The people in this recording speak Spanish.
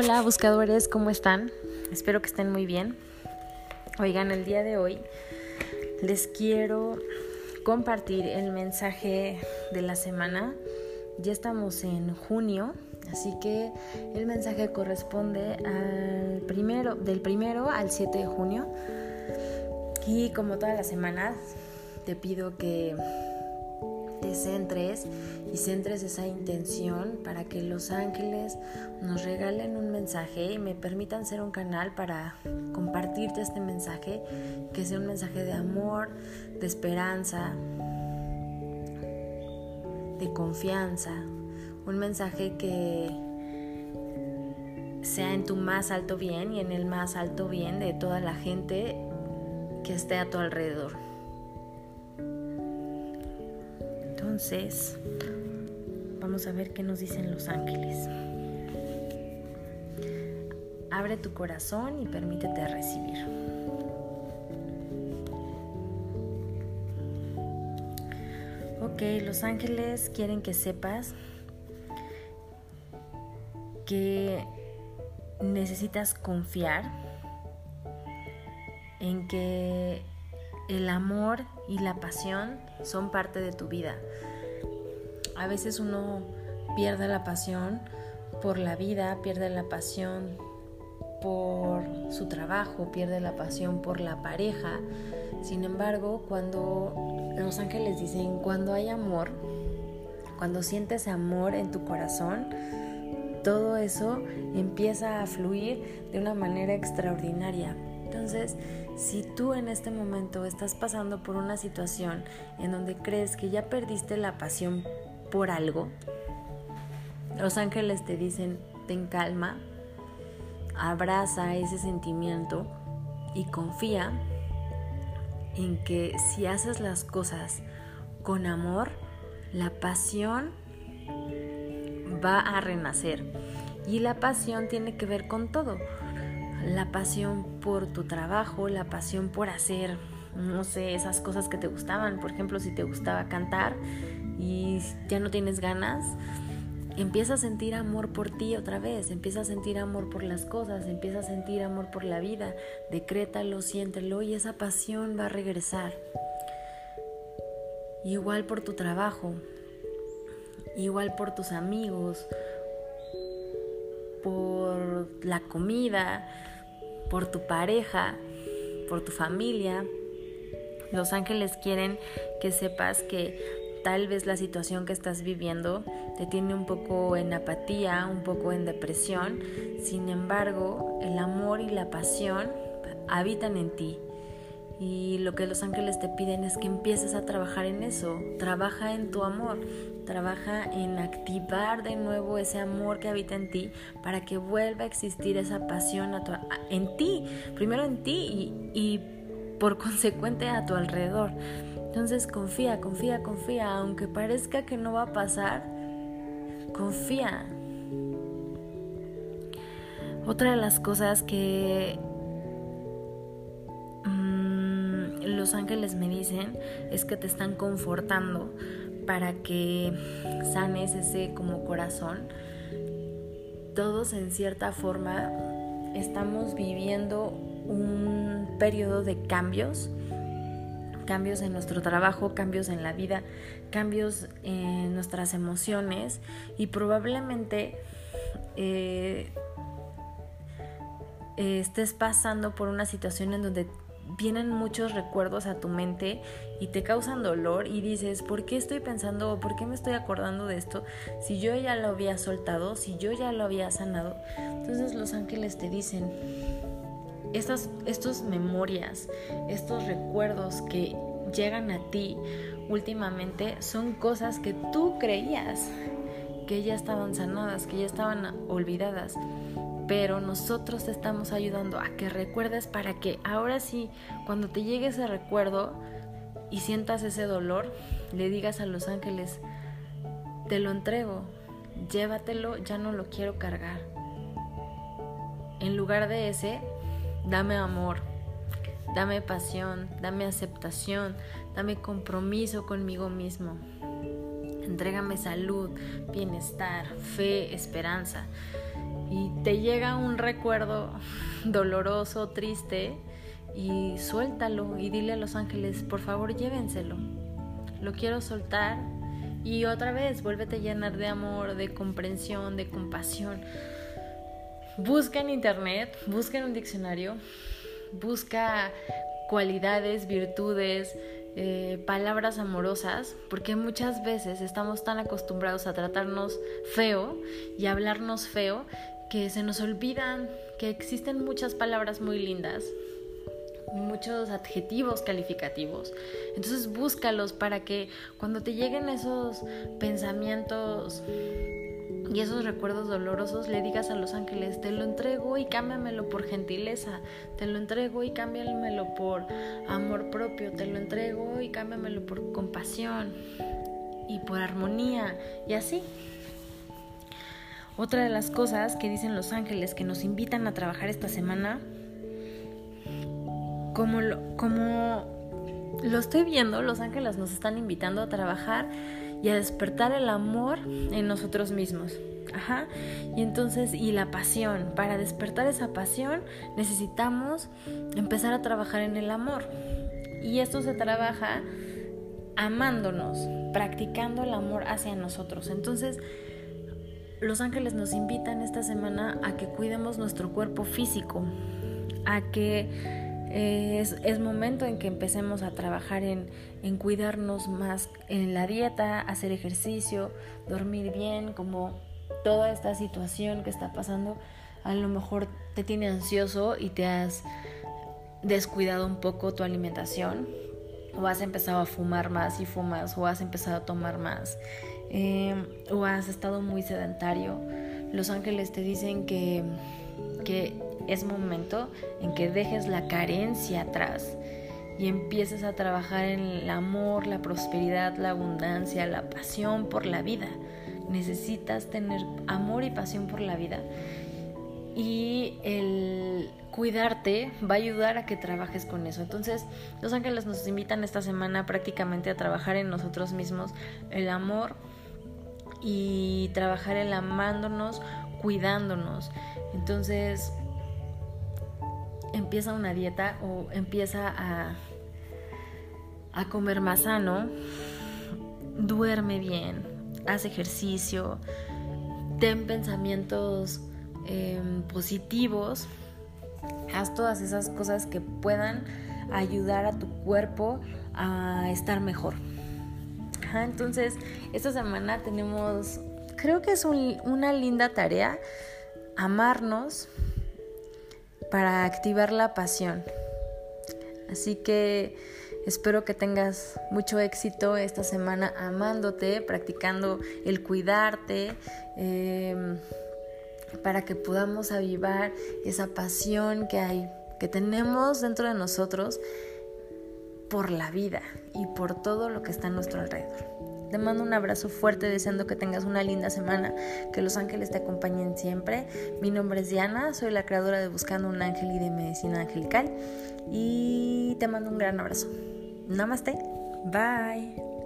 Hola buscadores, ¿cómo están? Espero que estén muy bien. Oigan, el día de hoy les quiero compartir el mensaje de la semana. Ya estamos en junio, así que el mensaje corresponde del primero al 7 de junio. Y como todas las semanas, te pido que te centres y centres esa intención para que los ángeles nos regalen un mensaje y me permitan ser un canal para compartirte este mensaje, que sea un mensaje de amor, de esperanza, de confianza, un mensaje que sea en tu más alto bien y en el más alto bien de toda la gente que esté a tu alrededor. Entonces, vamos a ver qué nos dicen los ángeles. Abre tu corazón y permítete recibir. Ok, los ángeles quieren que sepas que necesitas confiar en que el amor y la pasión son parte de tu vida. A veces uno pierde la pasión por la vida, pierde la pasión por su trabajo, pierde la pasión por la pareja. Sin embargo, cuando los ángeles dicen, cuando hay amor, cuando sientes amor en tu corazón, todo eso empieza a fluir de una manera extraordinaria. Entonces, si tú en este momento estás pasando por una situación en donde crees que ya perdiste la pasión por algo, los ángeles te dicen, ten calma, abraza ese sentimiento y confía en que si haces las cosas con amor, la pasión va a renacer. Y la pasión tiene que ver con todo. La pasión por tu trabajo, la pasión por hacer, no sé, esas cosas que te gustaban. Por ejemplo, si te gustaba cantar y ya no tienes ganas, empieza a sentir amor por ti otra vez, empieza a sentir amor por las cosas, empieza a sentir amor por la vida. Decrétalo, siéntelo y esa pasión va a regresar. Igual por tu trabajo, igual por tus amigos, por la comida, por tu pareja, por tu familia. Los ángeles quieren que sepas que tal vez la situación que estás viviendo te tiene un poco en apatía, un poco en depresión. Sin embargo, el amor y la pasión habitan en ti. Y lo que los ángeles te piden es que empieces a trabajar en eso. Trabaja en tu amor, trabaja en activar de nuevo ese amor que habita en ti para que vuelva a existir esa pasión en ti, primero en ti y por consecuente a tu alrededor. Entonces confía, aunque parezca que no va a pasar, confía. Otra de las cosas que los ángeles me dicen es que te están confortando para que sanes ese como corazón. Todos en cierta forma estamos viviendo un periodo de cambios en nuestro trabajo, cambios en la vida, cambios en nuestras emociones y probablemente estés pasando por una situación en donde vienen muchos recuerdos a tu mente y te causan dolor y dices, ¿por qué estoy pensando o por qué me estoy acordando de esto? Si yo ya lo había soltado, si yo ya lo había sanado. Entonces los ángeles te dicen, estas memorias, estos recuerdos que llegan a ti últimamente son cosas que tú creías que ya estaban sanadas, que ya estaban olvidadas. Pero nosotros te estamos ayudando a que recuerdes para que ahora sí, cuando te llegue ese recuerdo y sientas ese dolor, le digas a los ángeles, te lo entrego, llévatelo, ya no lo quiero cargar. En lugar de ese, dame amor, dame pasión, dame aceptación, dame compromiso conmigo mismo. Entrégame salud, bienestar, fe, esperanza. y te llega un recuerdo doloroso, triste, y suéltalo y dile a los ángeles, por favor, llévenselo, lo quiero soltar. Y otra vez, vuélvete a llenar de amor, de comprensión, de compasión. Busca en internet, busca en un diccionario, busca cualidades, virtudes, palabras amorosas, porque muchas veces estamos tan acostumbrados a tratarnos feo y a hablarnos feo que se nos olvidan que existen muchas palabras muy lindas, muchos adjetivos calificativos. Entonces búscalos para que cuando te lleguen esos pensamientos y esos recuerdos dolorosos, le digas a los ángeles, te lo entrego y cámbiamelo por gentileza, te lo entrego y cámbiamelo por amor propio, te lo entrego y cámbiamelo por compasión y por armonía, y así. Otra de las cosas que dicen los ángeles que nos invitan a trabajar esta semana, como lo estoy viendo, los ángeles nos están invitando a trabajar y a despertar el amor en nosotros mismos. Ajá. Y entonces, y la pasión. Para despertar esa pasión necesitamos empezar a trabajar en el amor. Y esto se trabaja amándonos, practicando el amor hacia nosotros. Entonces, los ángeles nos invitan esta semana a que cuidemos nuestro cuerpo físico, a que es momento en que empecemos a trabajar en cuidarnos más en la dieta, hacer ejercicio, dormir bien, como toda esta situación que está pasando, a lo mejor te tiene ansioso y te has descuidado un poco tu alimentación, o has empezado a fumar más y fumas, o has empezado a tomar más, o has estado muy sedentario. Los ángeles te dicen que es momento en que dejes la carencia atrás y empieces a trabajar en el amor, la prosperidad, la abundancia, la pasión por la vida. Necesitas tener amor y pasión por la vida. Y el cuidarte va a ayudar a que trabajes con eso. Entonces, los ángeles nos invitan esta semana prácticamente a trabajar en nosotros mismos el amor y trabajar el amándonos, cuidándonos. Entonces, empieza una dieta o empieza a comer más sano, duerme bien, haz ejercicio, ten pensamientos positivos, haz todas esas cosas que puedan ayudar a tu cuerpo a estar mejor. Entonces, esta semana tenemos, creo que es una linda tarea, amarnos para activar la pasión. Así que espero que tengas mucho éxito esta semana amándote, practicando el cuidarte, para que podamos avivar esa pasión que hay, que tenemos dentro de nosotros por la vida y por todo lo que está a nuestro alrededor. Te mando un abrazo fuerte, deseando que tengas una linda semana, que los ángeles te acompañen siempre. Mi nombre es Diana, soy la creadora de Buscando un Ángel y de Medicina Angelical, y te mando un gran abrazo. Namaste, bye.